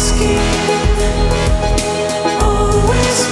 Skin, always.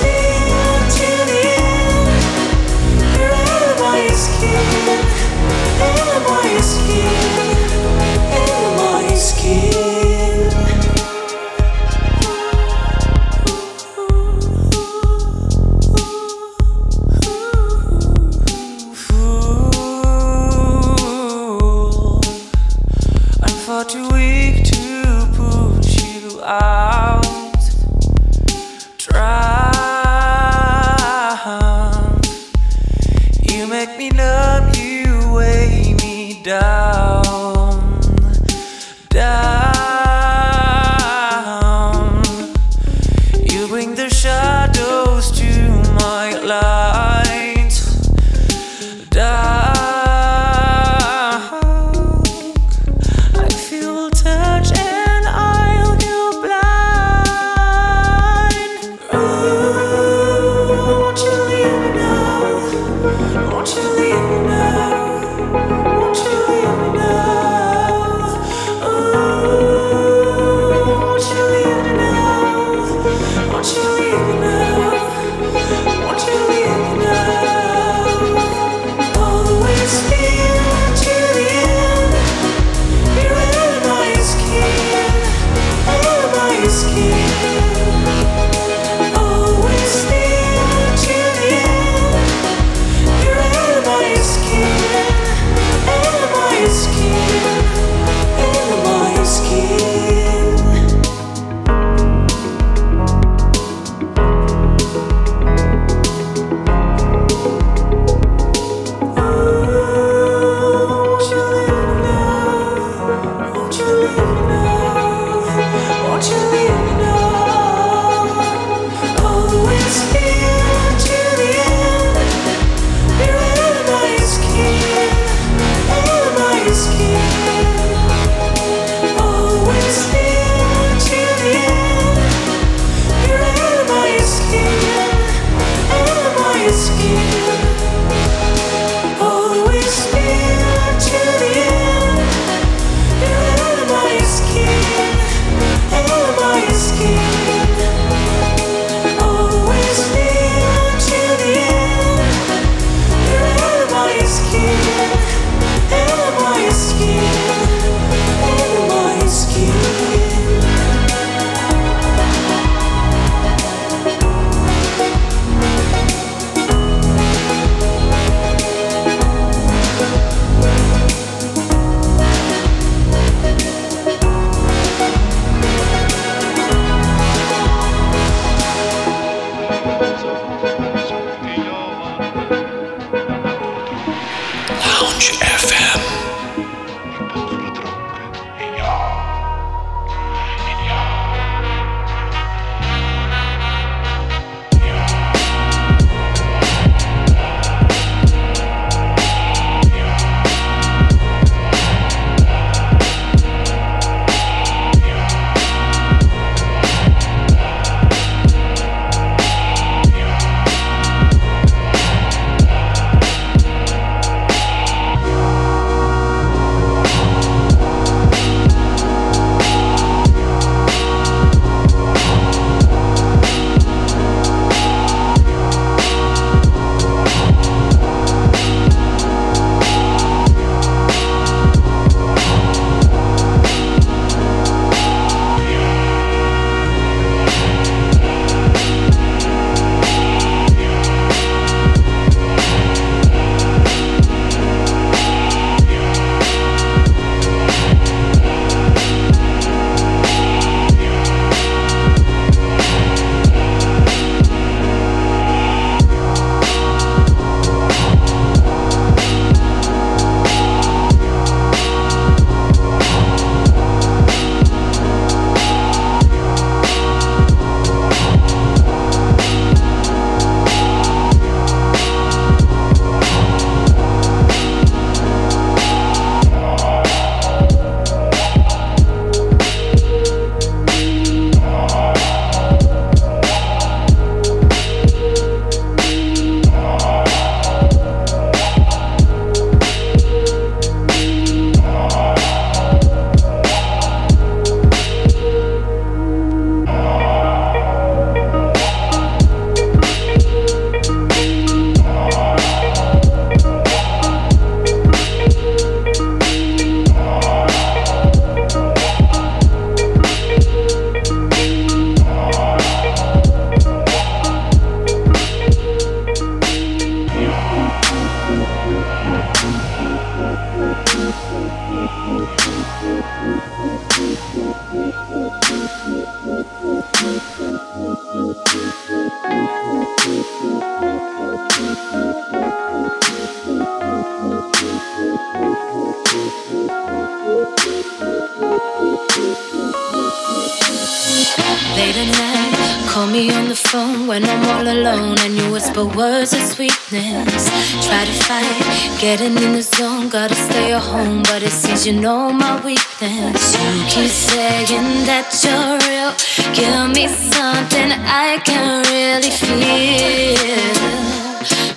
me on the phone when I'm all alone, and you whisper words of sweetness. Try to fight, getting in the zone, gotta stay at home, but it seems you know my weakness. You keep saying that you're real, give me something I can really feel.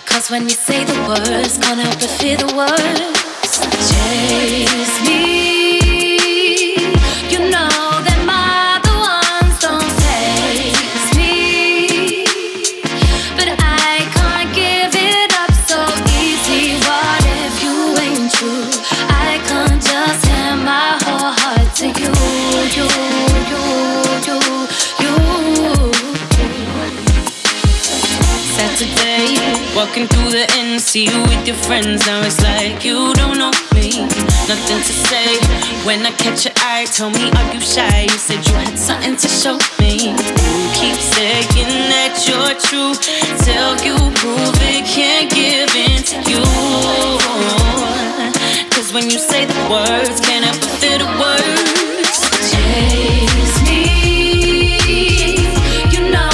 Cause when you say the words, can't help but feel the words. Chase me. Walking through the end, see you with your friends. Now it's like you don't know me. Nothing to say. When I catch your eye, tell me, are you shy? You said you had something to show me. You keep saying that you're true till you prove it, can't give in to you. Cause when you say the words, can't ever feel the words. Chase me. You know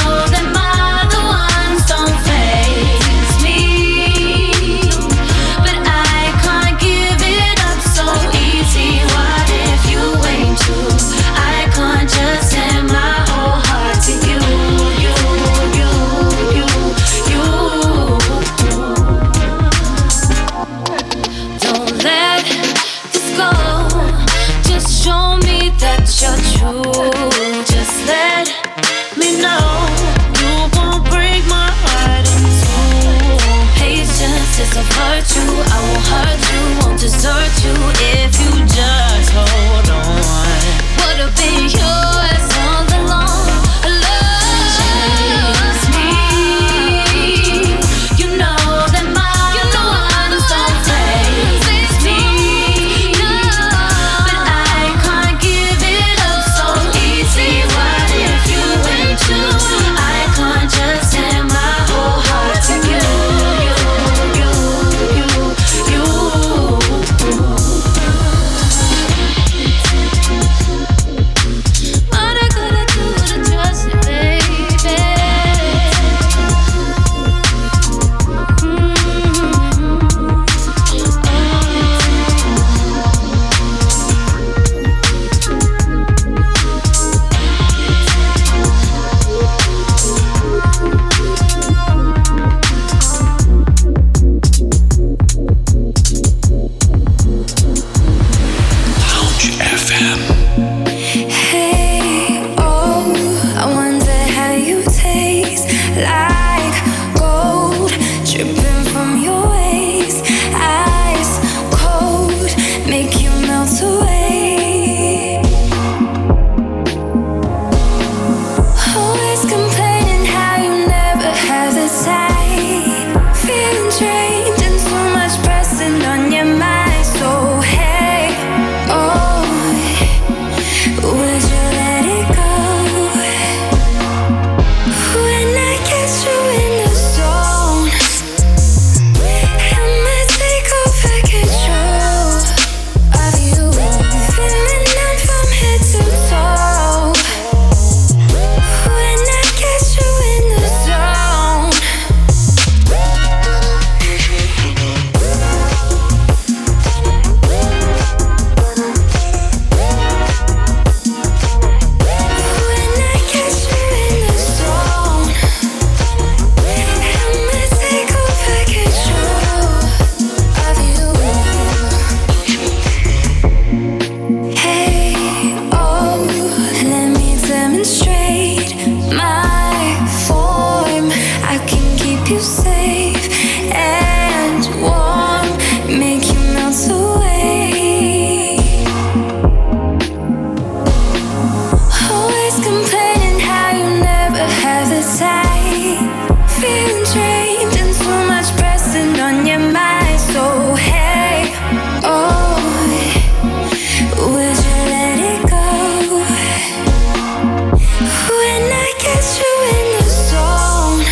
when I catch you in the zone.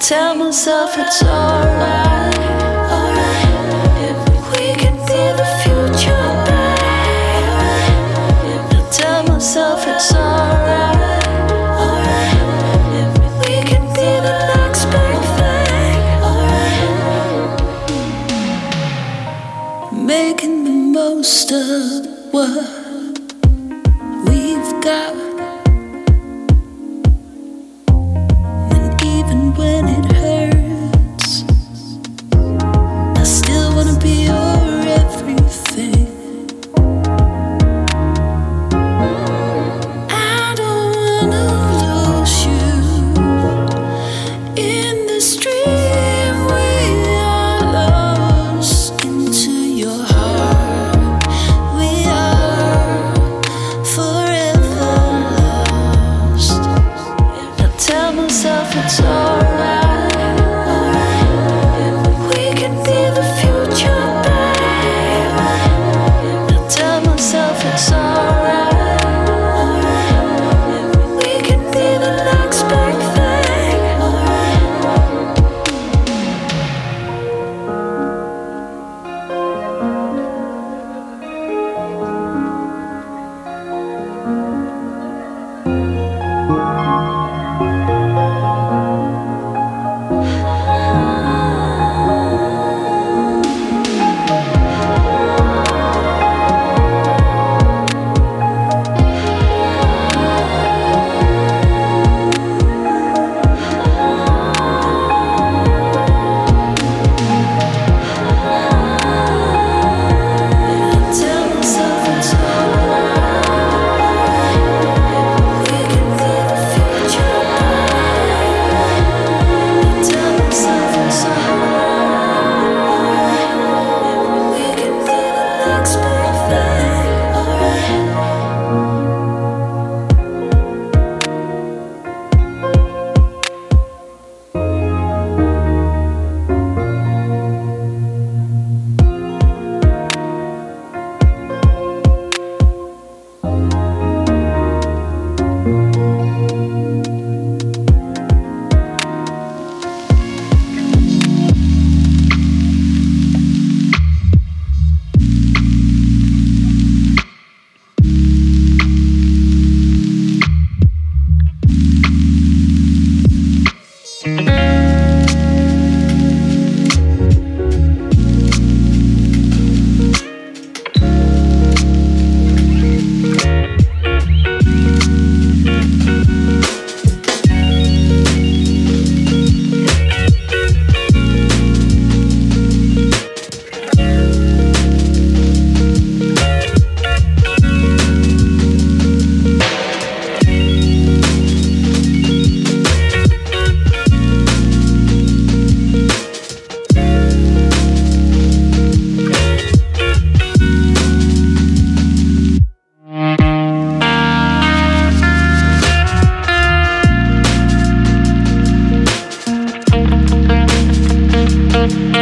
Tell myself it's alright. If we can see the future bright. Now tell myself it's alright. If we can see the next big thing. Alright. Making the most of what we've got. And even when it hurts,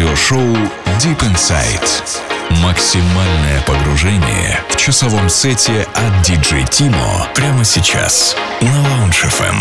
радиошоу Deep Инсайт. Максимальное погружение в часовом сете от DJ Timo прямо сейчас на Lounge FM.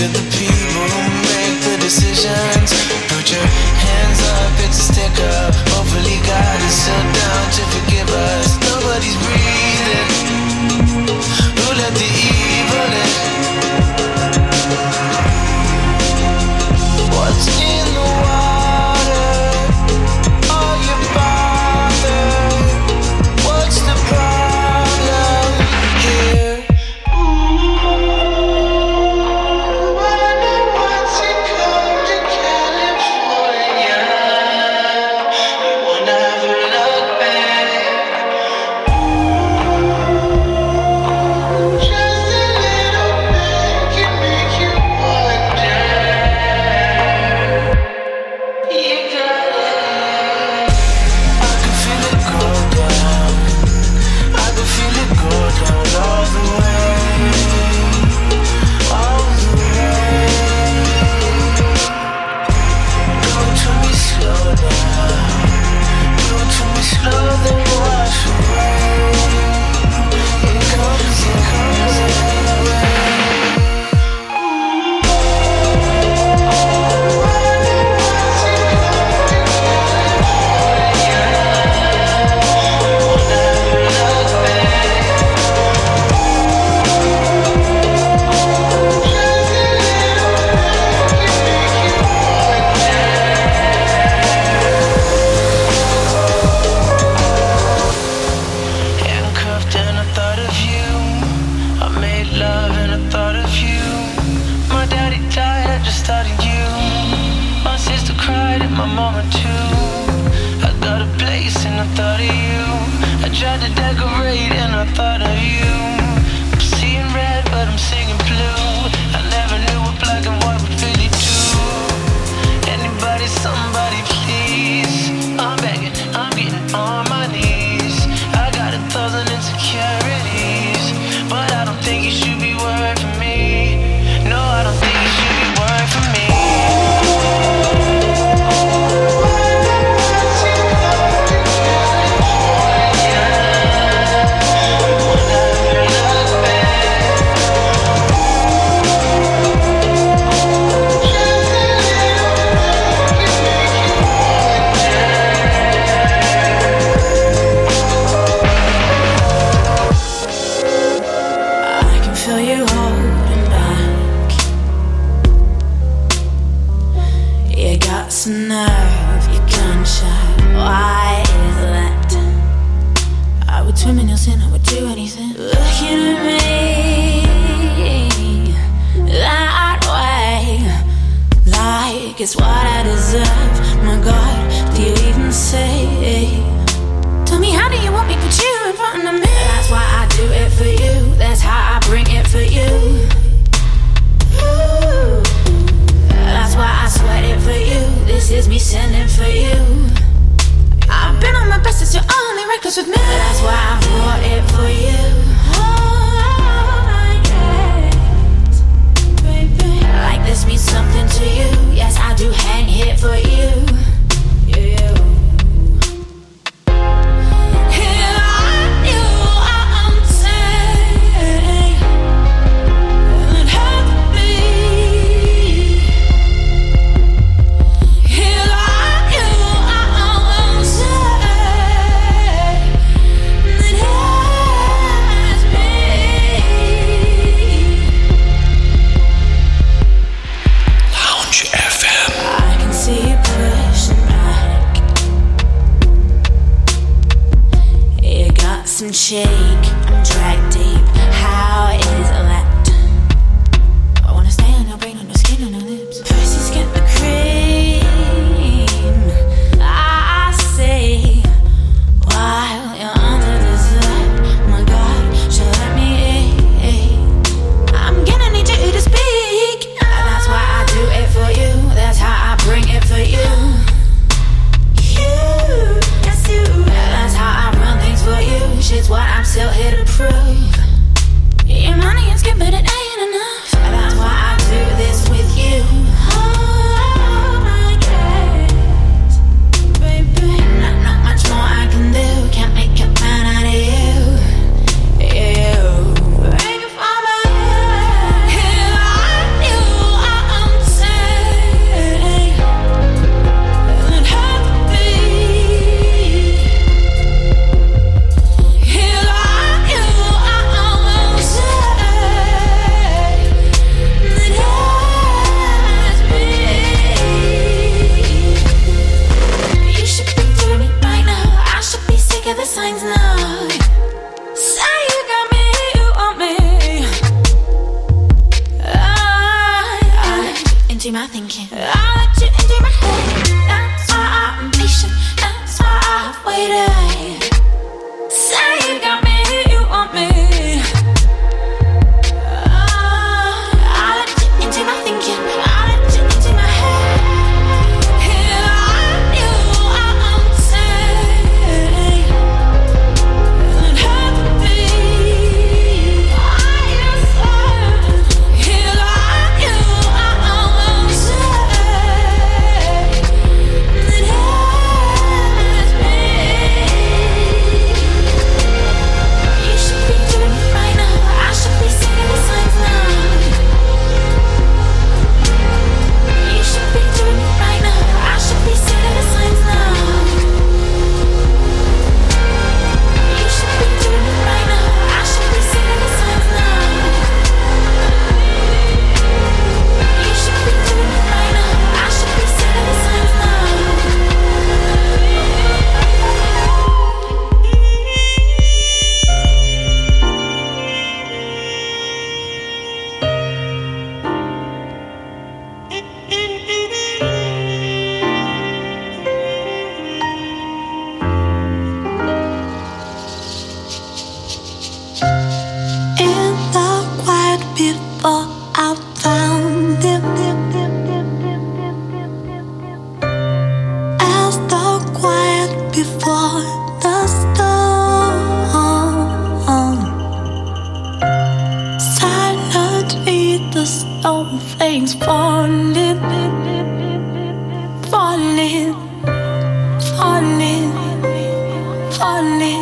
to the people who make the decisions. Put your hands up, it's a stick up. Hopefully God is still down to forgive us. Nobody's breathing. Who let the evil in? What's in the water? Are you bothered? What's the problem here? into my thinking. I let you into my head. That's why I'm patient. That's why I've waited. Say you got me, you want me. I let you into my thinking. I let you into my head. Here I knew I'm unsaid. It had to be. I answered. Here I knew I'm unsaid. It had to be. You should be doing it right now. I should be singing the songs now. You should be doing it right now. I should be singing the songs now. You should be doing it right now. I should be singing the songs now. You should be doing it right now. I should be singing the songs In the quiet before I found him. As the quiet before the storm. Silently the snowflakes falling, falling, falling, falling, falling.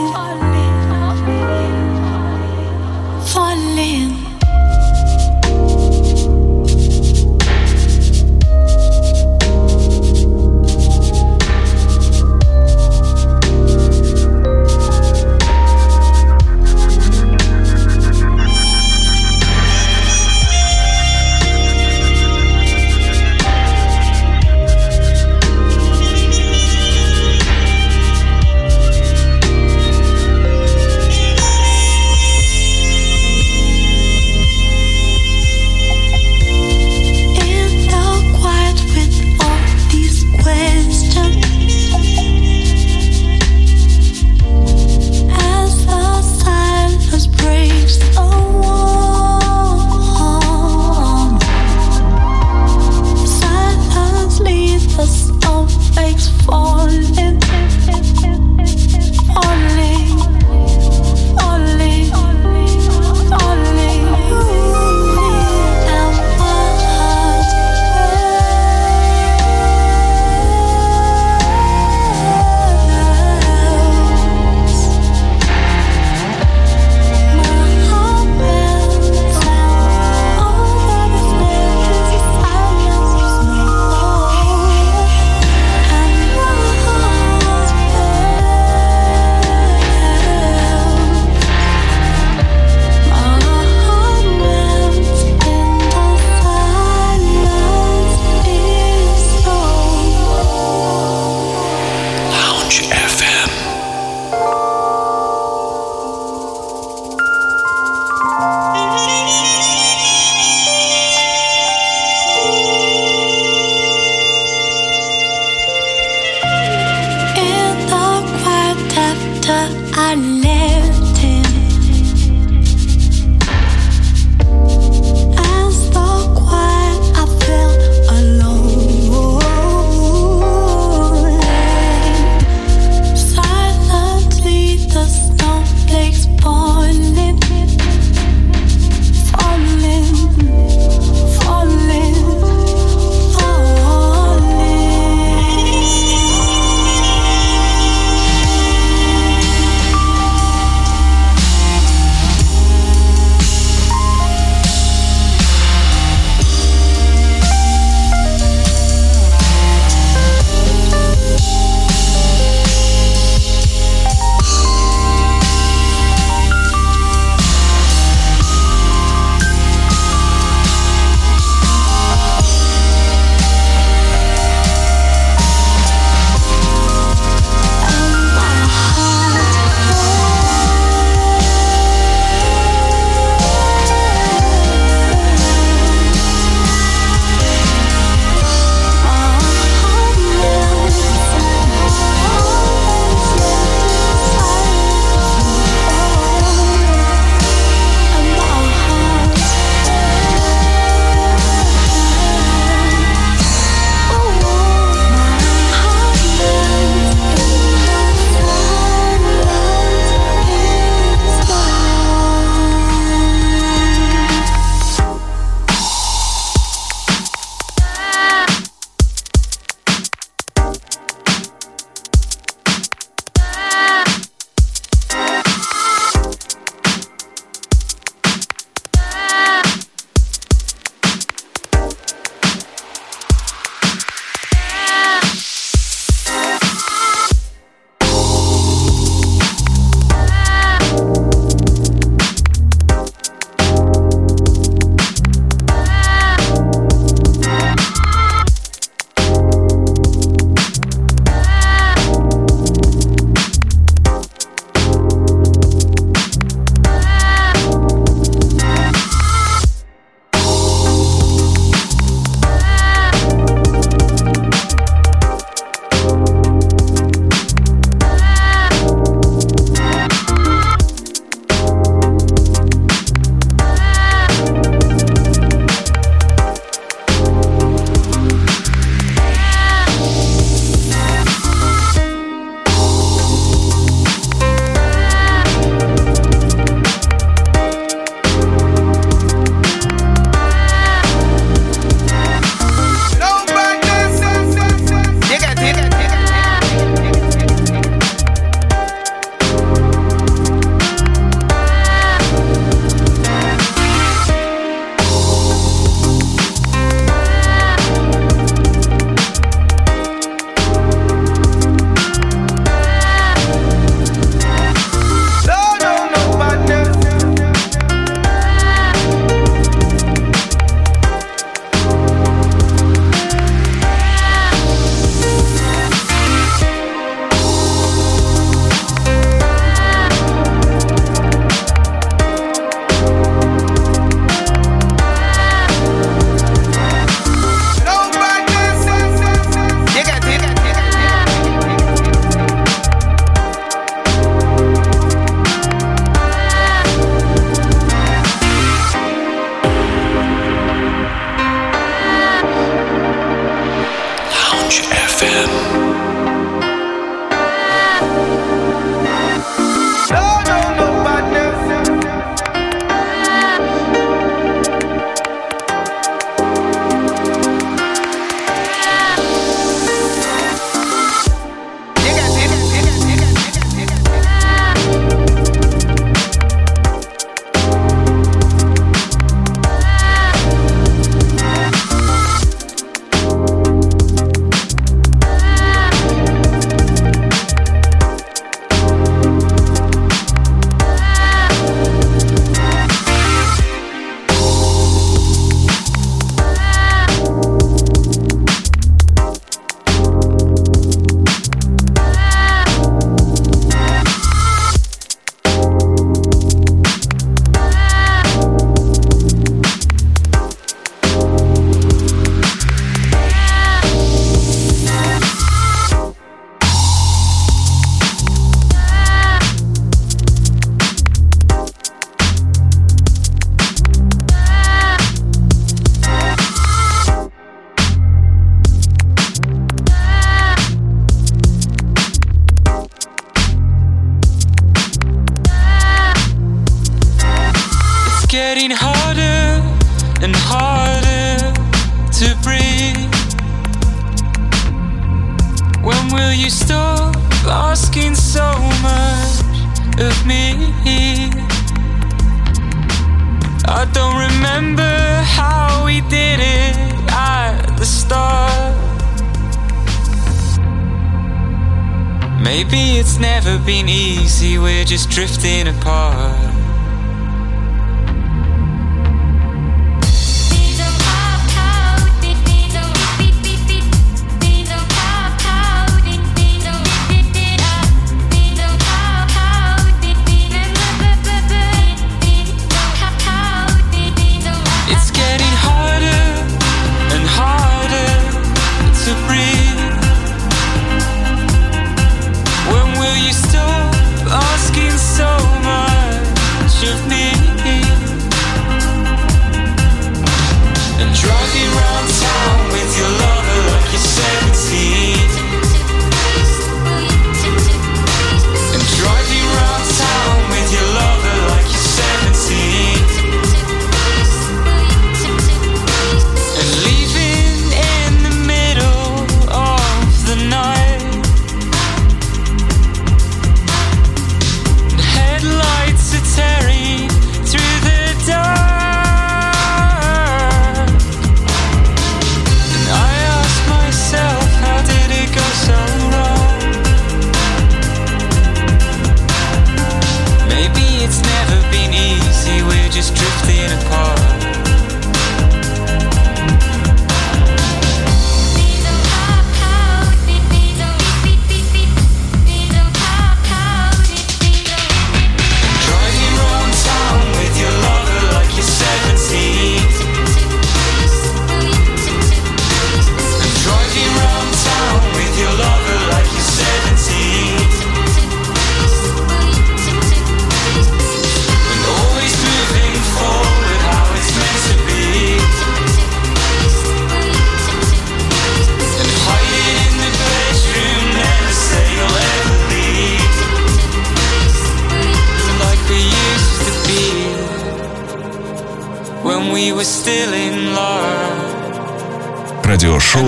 Радиошоу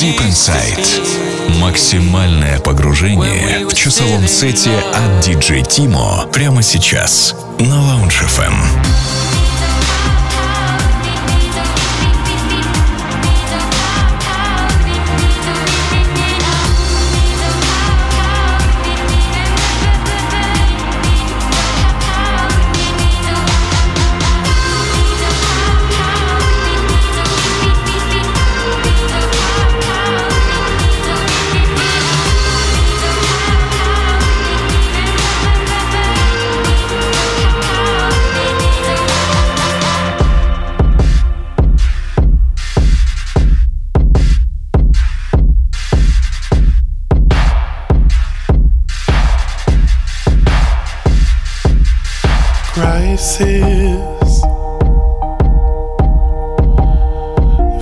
Deep Инсайт. Максимальное погружение в часовом сете от DJ Timo прямо сейчас на Lounge FM.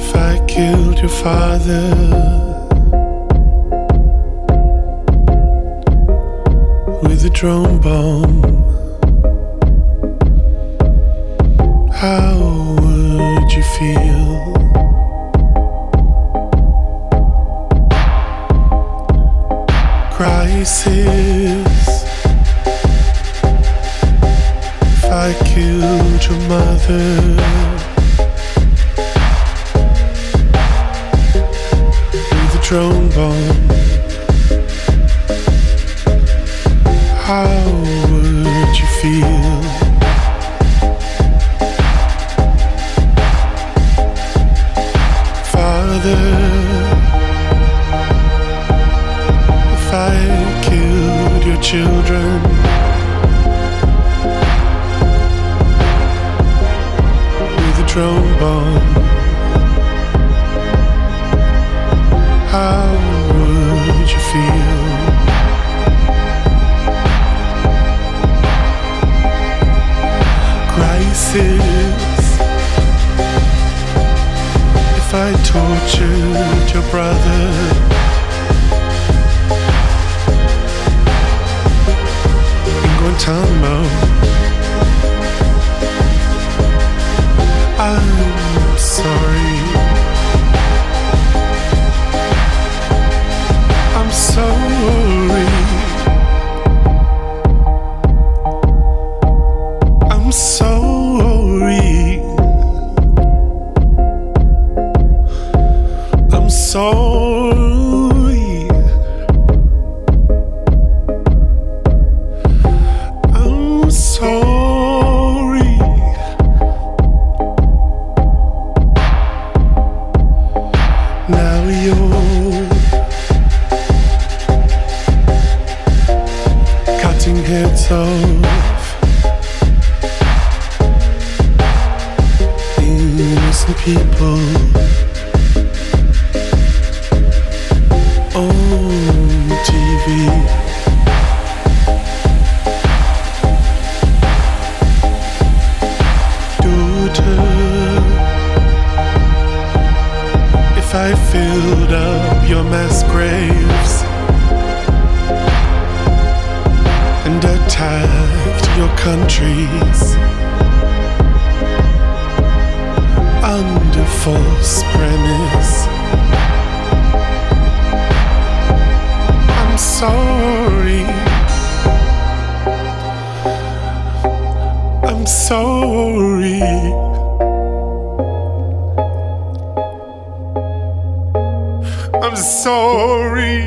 If I killed your father, the drone bomb, how would you feel? Crisis. If I killed your mother, drone bomb, how would you feel? Father, if I killed your children, with a drone bomb, how would you feel? Crisis. If I tortured your brother, in Guantanamo, I'm sorry, I'm sorry, I'm sorry, I'm sorry, I'm sorry, now you're heads off innocent people. On TV, daughter, if I filled up your mass graves and attacked your countries under false premise, I'm sorry, I'm sorry, I'm sorry.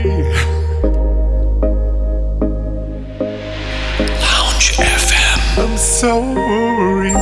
I'm sorry.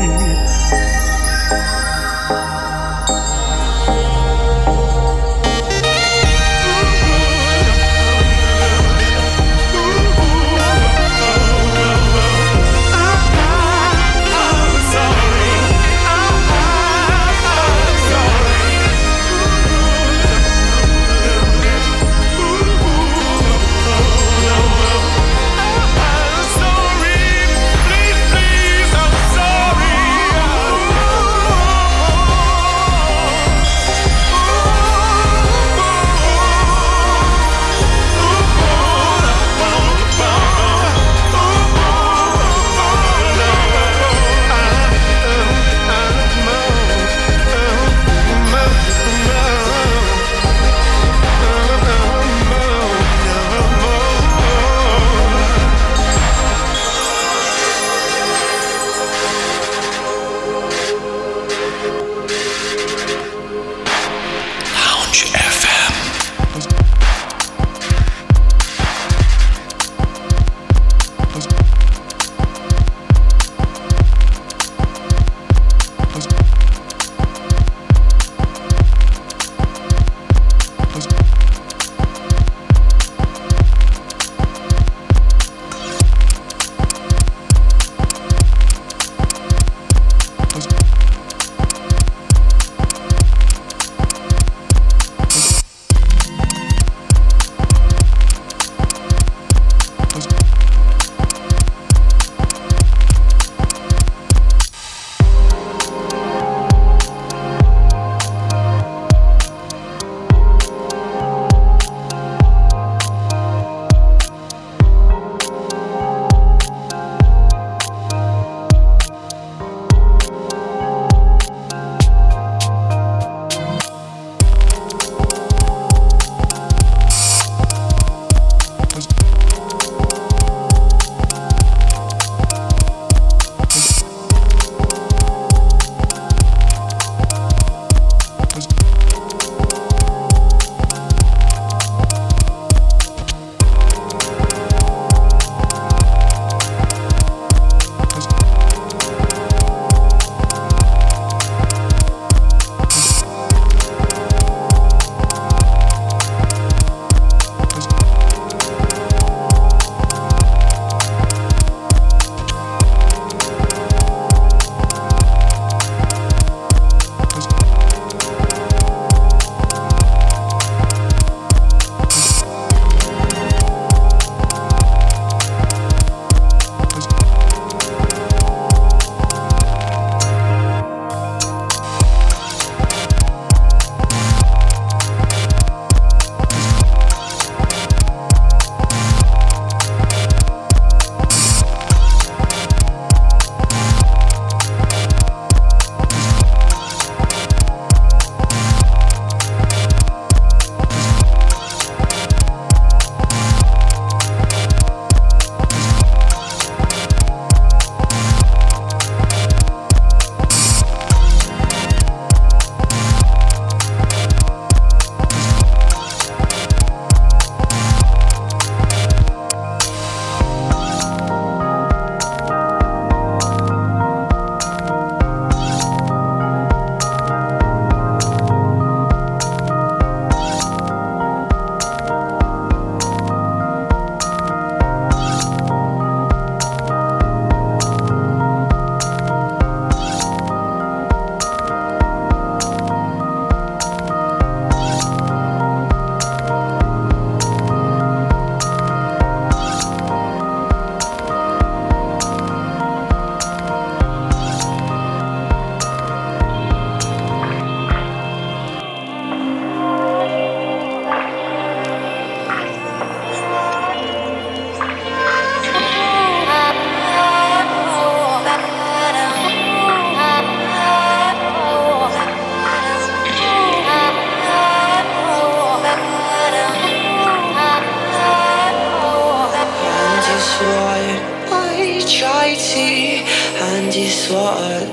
flood.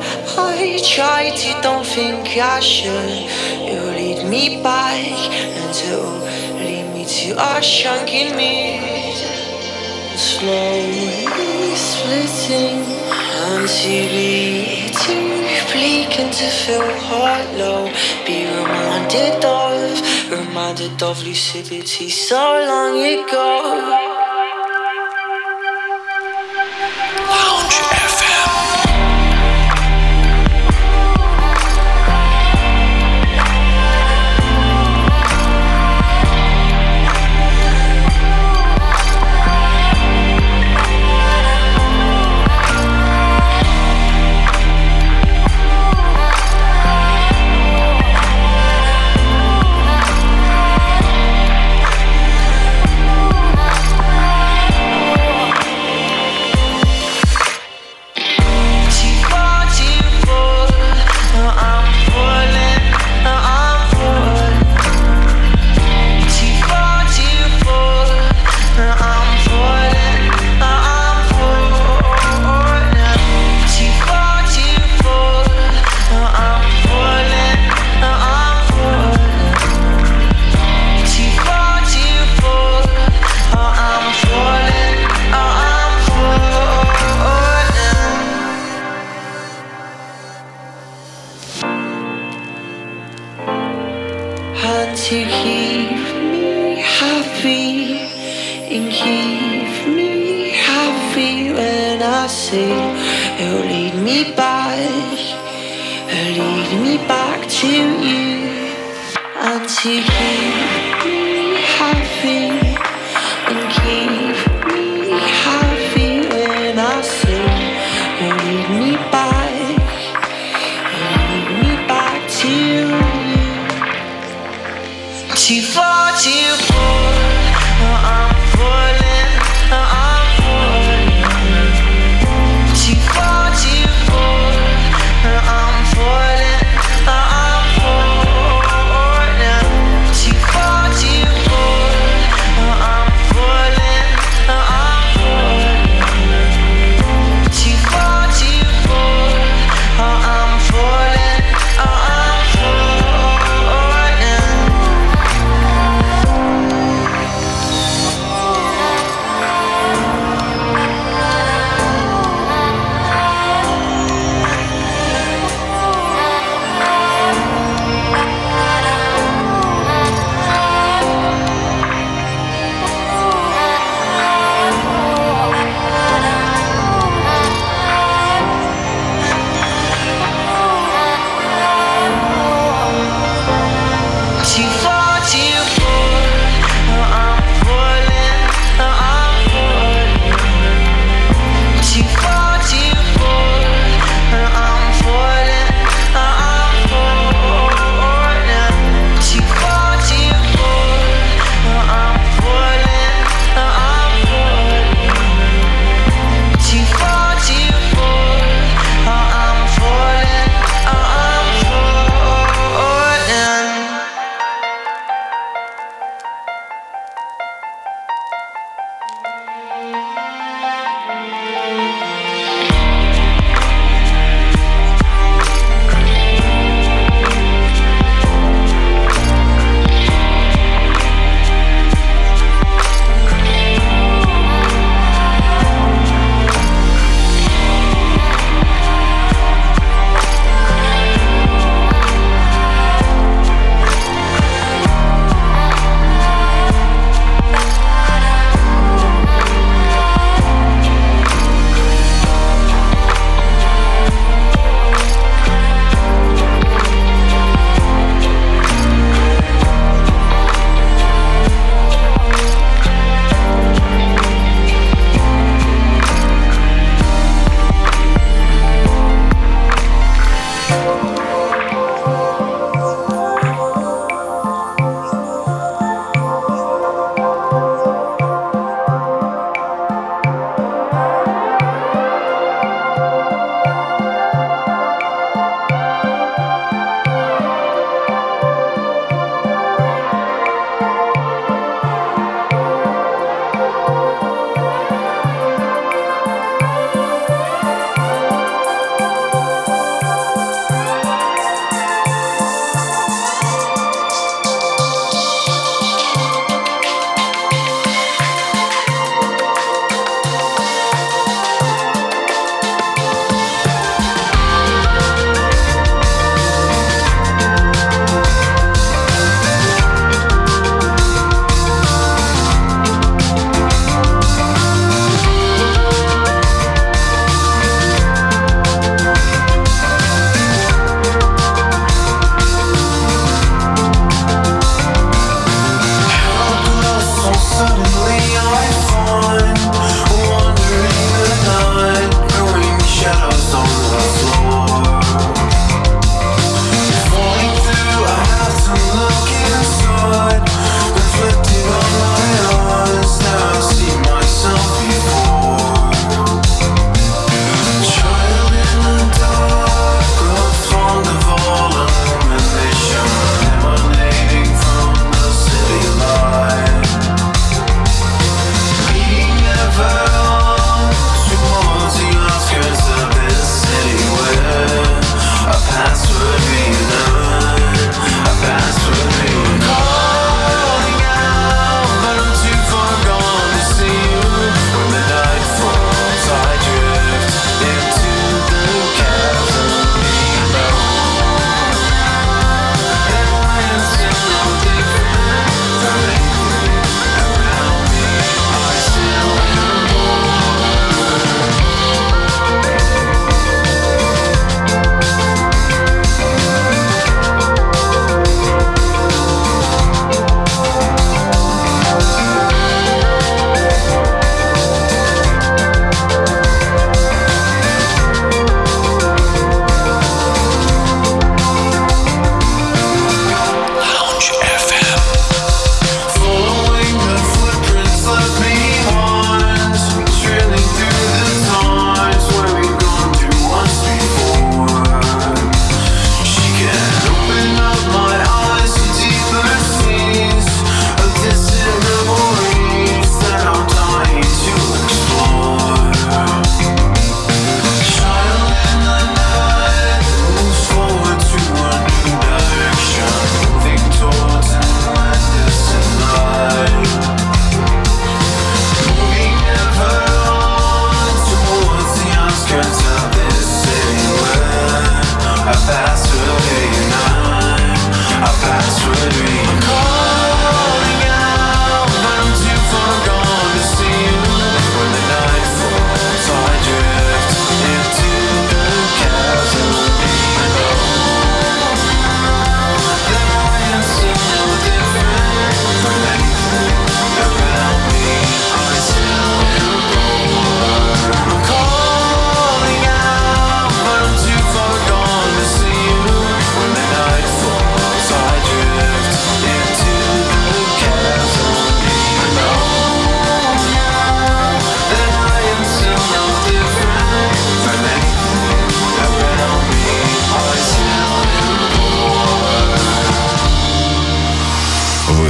I tried to, don't think I should. You lead me back until lead me to a shrunken me. Slowly splitting until we too bleak and to feel hollow. Be reminded of lucidity so long ago.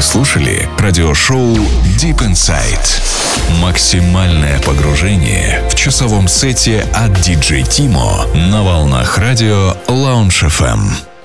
слушали радиошоу Deep Инсайт. Максимальное погружение в часовом сете от DJ Timo на волнах радио Lounge FM.